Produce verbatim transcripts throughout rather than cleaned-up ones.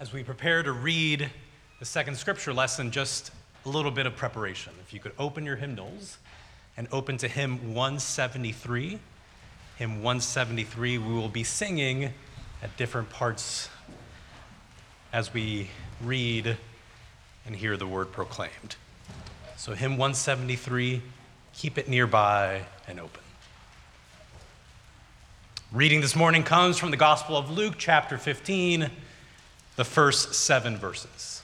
As we prepare to read the second scripture lesson, just a little bit of preparation. If you could open your hymnals and open to hymn one seventy-three. Hymn one seventy-three, we will be singing at different parts as we read and hear the word proclaimed. So hymn one seventy-three, keep it nearby and open. Reading this morning comes from the Gospel of Luke, chapter fifteen, the first seven verses.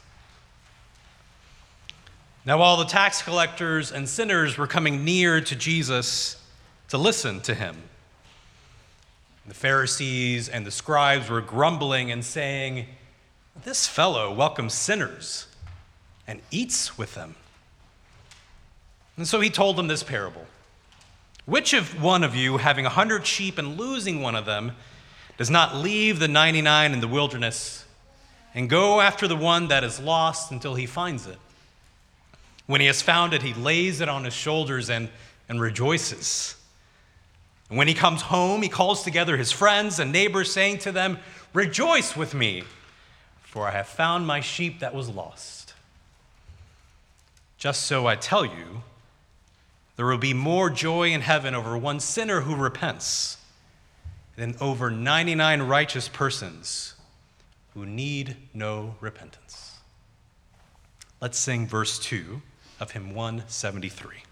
Now all the tax collectors and sinners were coming near to Jesus to listen to him. The Pharisees and the scribes were grumbling and saying, "This fellow welcomes sinners and eats with them." And so he told them this parable. "Which of one of you, having a hundred sheep and losing one of them, does not leave the ninety-nine in the wilderness and go after the one that is lost until he finds it? When he has found it, he lays it on his shoulders and, and rejoices. And when he comes home, he calls together his friends and neighbors, saying to them, 'Rejoice with me, for I have found my sheep that was lost.' Just so I tell you, there will be more joy in heaven over one sinner who repents than over ninety-nine righteous persons who need no repentance." Let's sing verse two of hymn one seventy-three.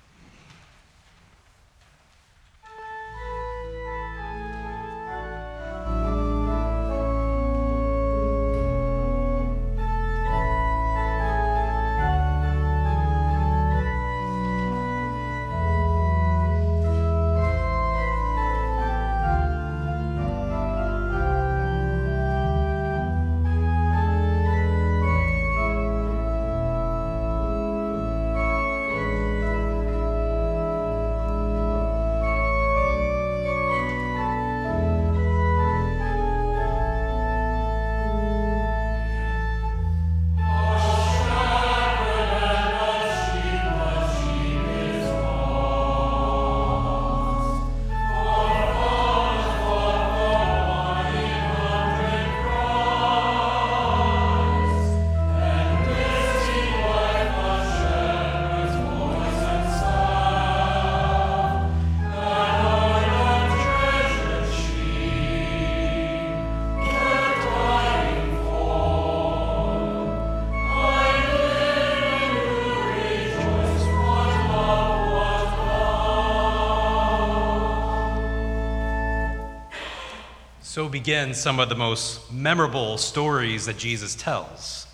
So begin some of the most memorable stories that Jesus tells.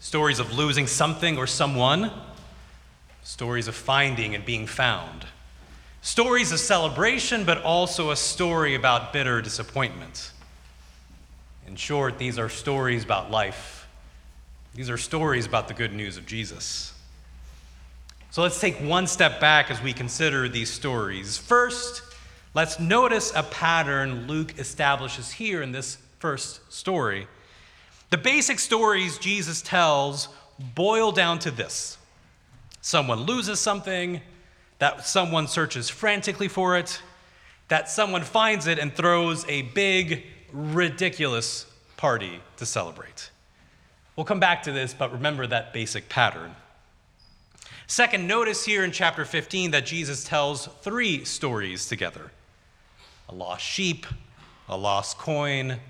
Stories of losing something or someone. Stories of finding and being found. Stories of celebration, but also a story about bitter disappointment. In short, these are stories about life. These are stories about the good news of Jesus. So let's take one step back as we consider these stories. First, let's notice a pattern Luke establishes here in this first story. The basic stories Jesus tells boil down to this: someone loses something, that someone searches frantically for it, that someone finds it and throws a big, ridiculous party to celebrate. We'll come back to this, but remember that basic pattern. Second, notice here in chapter fifteen that Jesus tells three stories together: a lost sheep, a lost coin,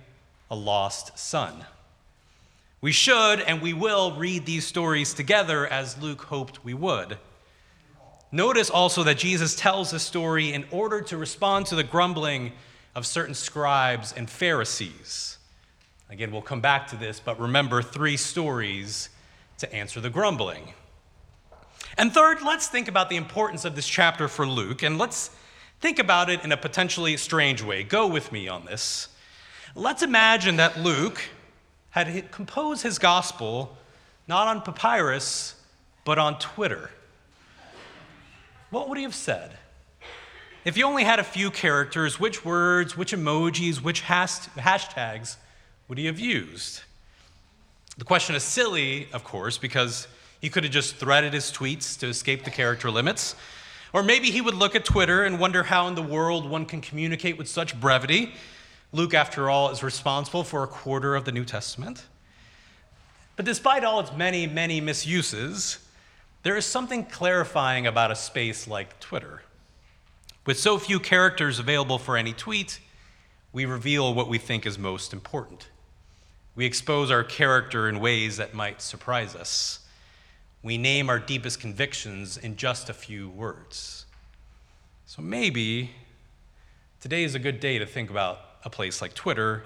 a lost son. We should and we will read these stories together as Luke hoped we would. Notice also that Jesus tells this story in order to respond to the grumbling of certain scribes and Pharisees. Again, we'll come back to this, but remember three stories to answer the grumbling. And third, let's think about the importance of this chapter for Luke, and let's think about it in a potentially strange way. Go with me on this. Let's imagine that Luke had composed his gospel not on papyrus, but on Twitter. What would he have said? If he only had a few characters, which words, which emojis, which has- hashtags would he have used? The question is silly, of course, because he could have just threaded his tweets to escape the character limits. Or maybe he would look at Twitter and wonder how in the world one can communicate with such brevity. Luke, after all, is responsible for a quarter of the New Testament. But despite all its many, many misuses, there is something clarifying about a space like Twitter. With so few characters available for any tweet, we reveal what we think is most important. We expose our character in ways that might surprise us. We name our deepest convictions in just a few words. So maybe today is a good day to think about a place like Twitter,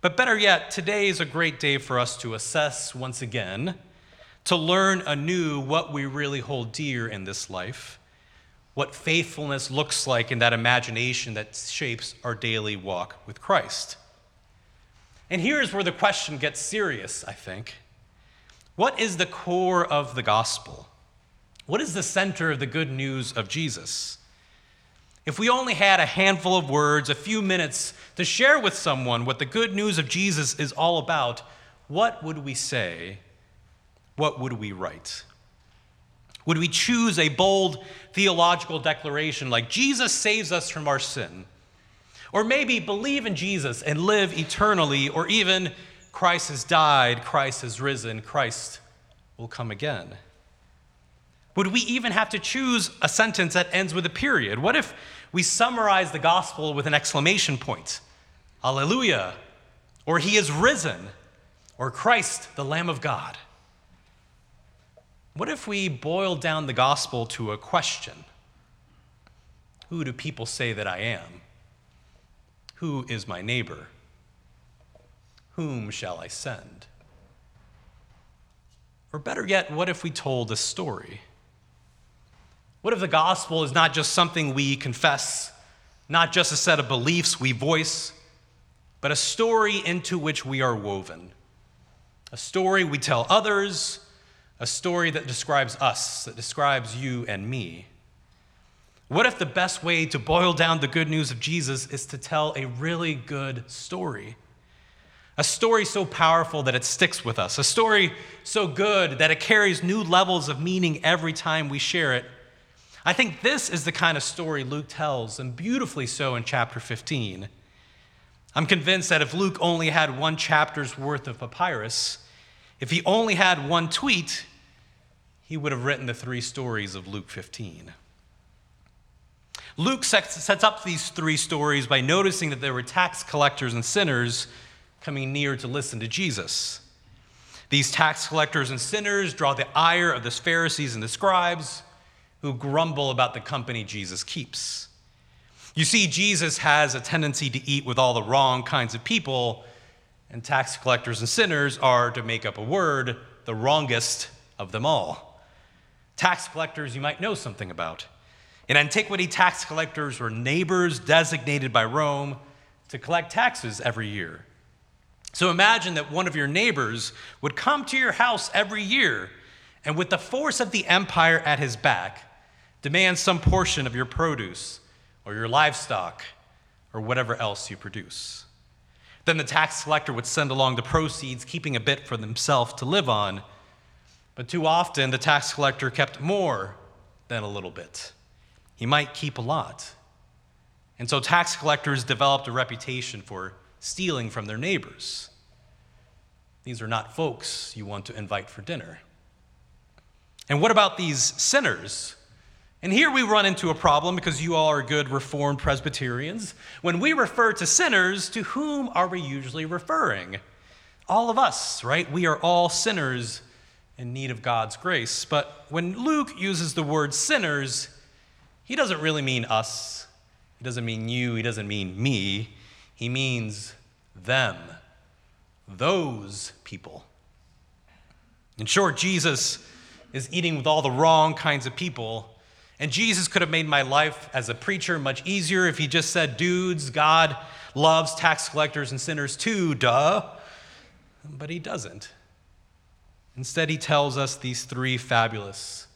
but better yet, today is a great day for us to assess once again, to learn anew what we really hold dear in this life, what faithfulness looks like in that imagination that shapes our daily walk with Christ. And here's where the question gets serious, I think. What is the core of the gospel? What is the center of the good news of Jesus? If we only had a handful of words, a few minutes to share with someone what the good news of Jesus is all about, what would we say? What would we write? Would we choose a bold theological declaration like Jesus saves us from our sin? Or maybe believe in Jesus and live eternally, or even Christ has died, Christ has risen, Christ will come again. Would we even have to choose a sentence that ends with a period? What if we summarize the gospel with an exclamation point? Hallelujah, or he is risen, or Christ, the Lamb of God. What if we boil down the gospel to a question? Who do people say that I am? Who is my neighbor? Whom shall I send? Or better yet, what if we told a story? What if the gospel is not just something we confess, not just a set of beliefs we voice, but a story into which we are woven? A story we tell others, a story that describes us, that describes you and me. What if the best way to boil down the good news of Jesus is to tell a really good story? A story so powerful that it sticks with us. A story so good that it carries new levels of meaning every time we share it. I think this is the kind of story Luke tells, and beautifully so in chapter fifteen. I'm convinced that if Luke only had one chapter's worth of papyrus, if he only had one tweet, he would have written the three stories of Luke fifteen. Luke sets up these three stories by noticing that there were tax collectors and sinners coming near to listen to Jesus. These tax collectors and sinners draw the ire of the Pharisees and the scribes, who grumble about the company Jesus keeps. You see, Jesus has a tendency to eat with all the wrong kinds of people, and tax collectors and sinners are, to make up a word, the wrongest of them all. Tax collectors you might know something about. In antiquity, tax collectors were neighbors designated by Rome to collect taxes every year. So imagine that one of your neighbors would come to your house every year and, with the force of the empire at his back, demand some portion of your produce or your livestock or whatever else you produce. Then the tax collector would send along the proceeds, keeping a bit for himself to live on. But too often, the tax collector kept more than a little bit. He might keep a lot. And so tax collectors developed a reputation for stealing from their neighbors. These are not folks you want to invite for dinner. And what about these sinners? And here we run into a problem, because you all are good Reformed Presbyterians. When we refer to sinners, to whom are we usually referring? All of us, right? We are all sinners in need of God's grace. But when Luke uses the word sinners, he doesn't really mean us. He doesn't mean you. He doesn't mean me. He means them, those people. In short, Jesus is eating with all the wrong kinds of people. And Jesus could have made my life as a preacher much easier if he just said, dudes, God loves tax collectors and sinners too, duh. But he doesn't. Instead, he tells us these three fabulous,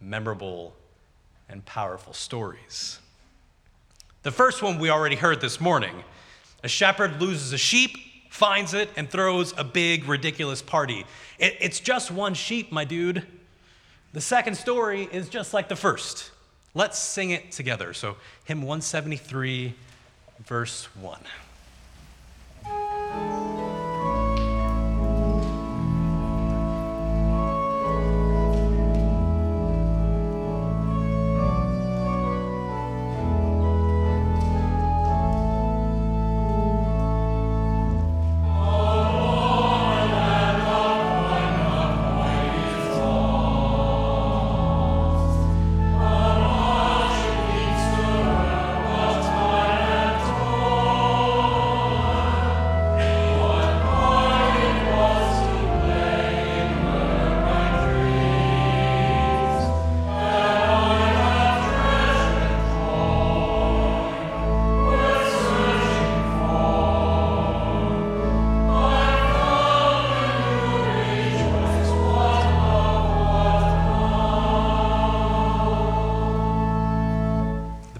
memorable, and powerful stories. The first one we already heard this morning. A shepherd loses a sheep, finds it, and throws a big, ridiculous party. It, it's just one sheep, my dude. The second story is just like the first. Let's sing it together. So, hymn one seventy-three, verse one.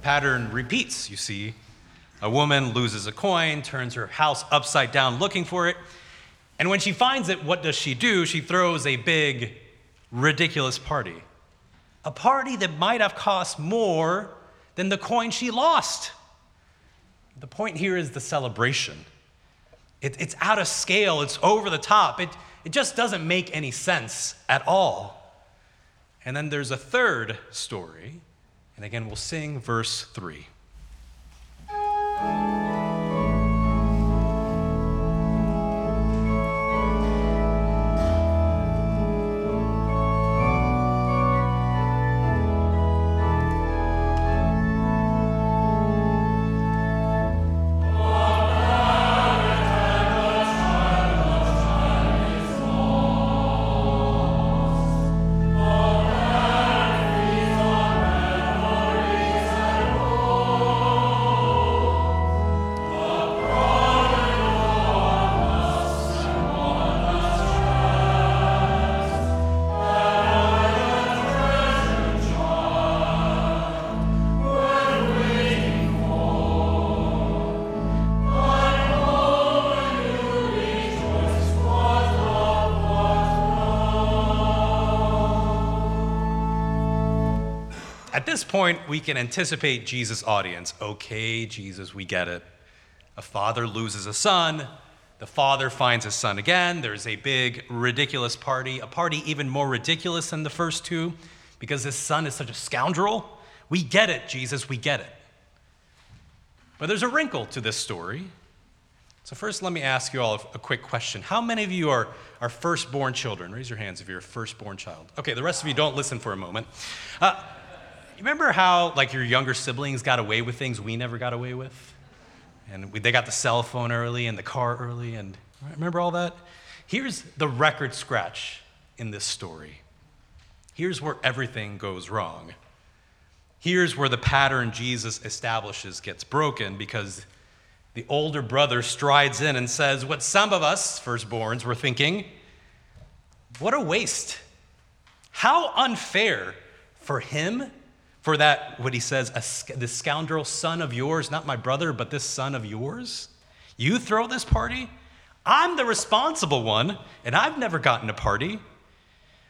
pattern repeats, you see. A woman loses a coin, turns her house upside down looking for it, and when she finds it, what does she do? She throws a big, ridiculous party. A party that might have cost more than the coin she lost. The point here is the celebration. It, it's out of scale, it's over the top, it, it just doesn't make any sense at all. And then there's a third story, and again, we'll sing verse three. At this point, we can anticipate Jesus' audience. Okay, Jesus, we get it. A father loses a son. The father finds his son again. There's a big, ridiculous party, a party even more ridiculous than the first two because his son is such a scoundrel. We get it, Jesus, we get it. But there's a wrinkle to this story. So first, let me ask you all a quick question. How many of you are, are firstborn children? Raise your hands if you're a firstborn child. Okay, the rest of you don't listen for a moment. Uh, Remember how, like, your younger siblings got away with things we never got away with? And we, they got the cell phone early and the car early, and remember all that? Here's the record scratch in this story. Here's where everything goes wrong. Here's where the pattern Jesus establishes gets broken, because the older brother strides in and says what some of us firstborns were thinking, what a waste. How unfair for him. For that, what he says, a sc- this scoundrel son of yours, not my brother, but this son of yours, you throw this party? I'm the responsible one, and I've never gotten a party.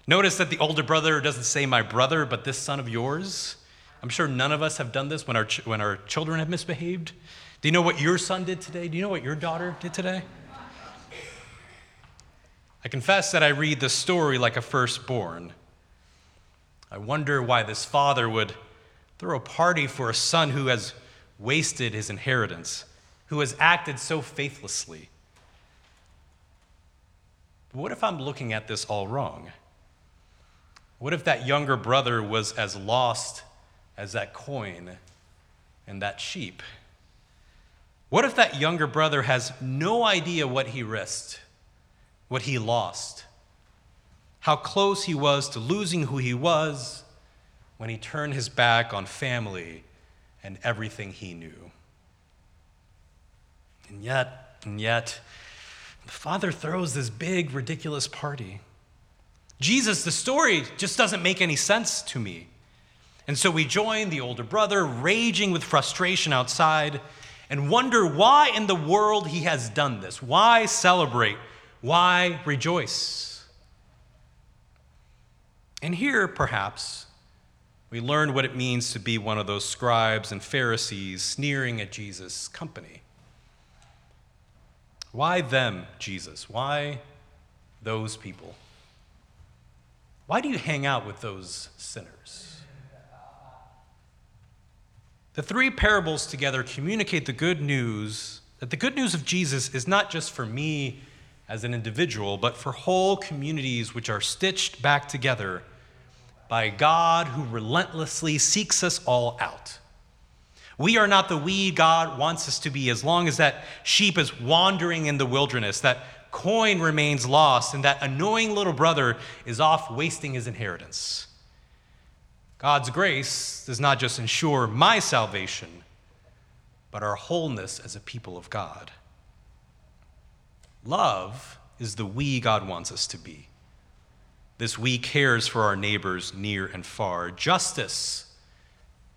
Notice that the older brother doesn't say my brother, but this son of yours. I'm sure none of us have done this when our, ch- when our children have misbehaved. Do you know what your son did today? Do you know what your daughter did today? I confess that I read this story like a firstborn. I wonder why this father would throw a party for a son who has wasted his inheritance, who has acted so faithlessly. But what if I'm looking at this all wrong? What if that younger brother was as lost as that coin and that sheep? What if that younger brother has no idea what he risked, what he lost? How close he was to losing who he was when he turned his back on family and everything he knew. And yet, and yet, the father throws this big, ridiculous party. Jesus, the story just doesn't make any sense to me. And so we join the older brother, raging with frustration outside, and wonder why in the world he has done this. Why celebrate? Why rejoice? And here, perhaps, we learn what it means to be one of those scribes and Pharisees sneering at Jesus' company. Why them, Jesus? Why those people? Why do you hang out with those sinners? The three parables together communicate the good news, that the good news of Jesus is not just for me as an individual, but for whole communities which are stitched back together by God who relentlessly seeks us all out. We are not the we God wants us to be as long as that sheep is wandering in the wilderness, that coin remains lost, and that annoying little brother is off wasting his inheritance. God's grace does not just ensure my salvation, but our wholeness as a people of God. Love is the we God wants us to be. This we cares for our neighbors near and far. Justice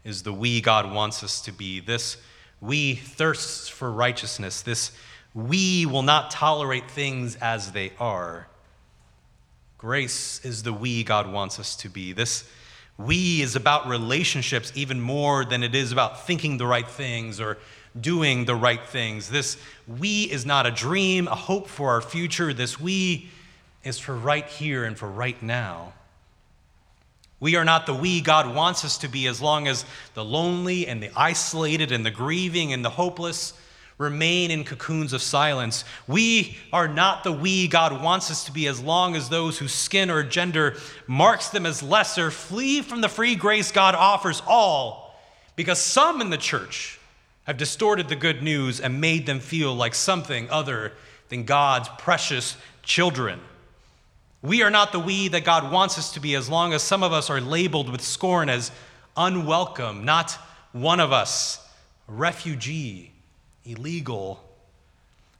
is the we God wants us to be. This we thirsts for righteousness. This we will not tolerate things as they are. Grace is the we God wants us to be. This we is about relationships even more than it is about thinking the right things or doing the right things. This we is not a dream, a hope for our future. This we is for right here and for right now. We are not the we God wants us to be as long as the lonely and the isolated and the grieving and the hopeless remain in cocoons of silence. We are not the we God wants us to be as long as those whose skin or gender marks them as lesser flee from the free grace God offers all, because some in the church have distorted the good news and made them feel like something other than God's precious children. We are not the we that God wants us to be as long as some of us are labeled with scorn as unwelcome, not one of us, a refugee, illegal.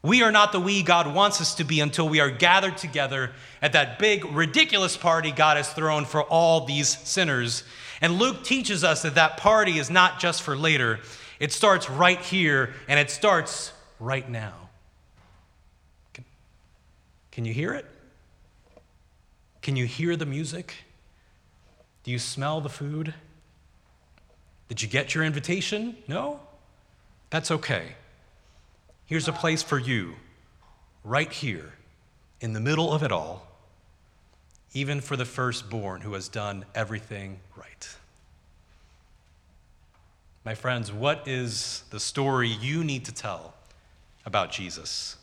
We are not the we God wants us to be until we are gathered together at that big, ridiculous party God has thrown for all these sinners. And Luke teaches us that that party is not just for later. It starts right here, and it starts right now. Can, can you hear it? Can you hear the music? Do you smell the food? Did you get your invitation? No? That's okay. Here's a place for you, right here, in the middle of it all, even for the firstborn who has done everything right. My friends, what is the story you need to tell about Jesus?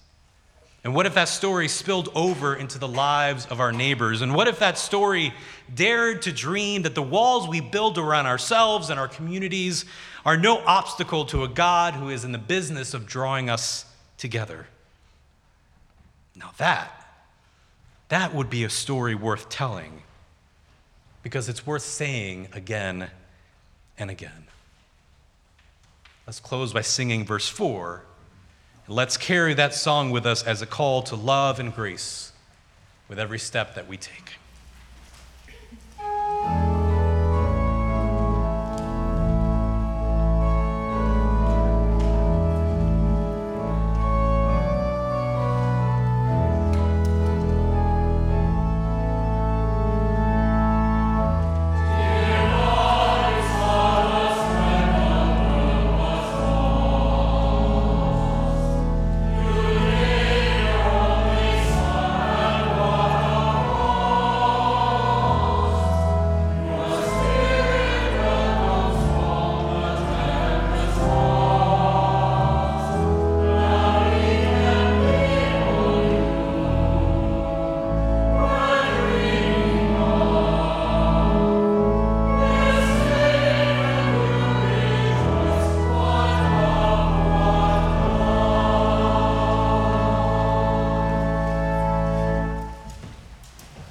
And what if that story spilled over into the lives of our neighbors? And what if that story dared to dream that the walls we build around ourselves and our communities are no obstacle to a God who is in the business of drawing us together? Now that, that would be a story worth telling, because it's worth saying again and again. Let's close by singing verse four. Let's carry that song with us as a call to love and grace with every step that we take.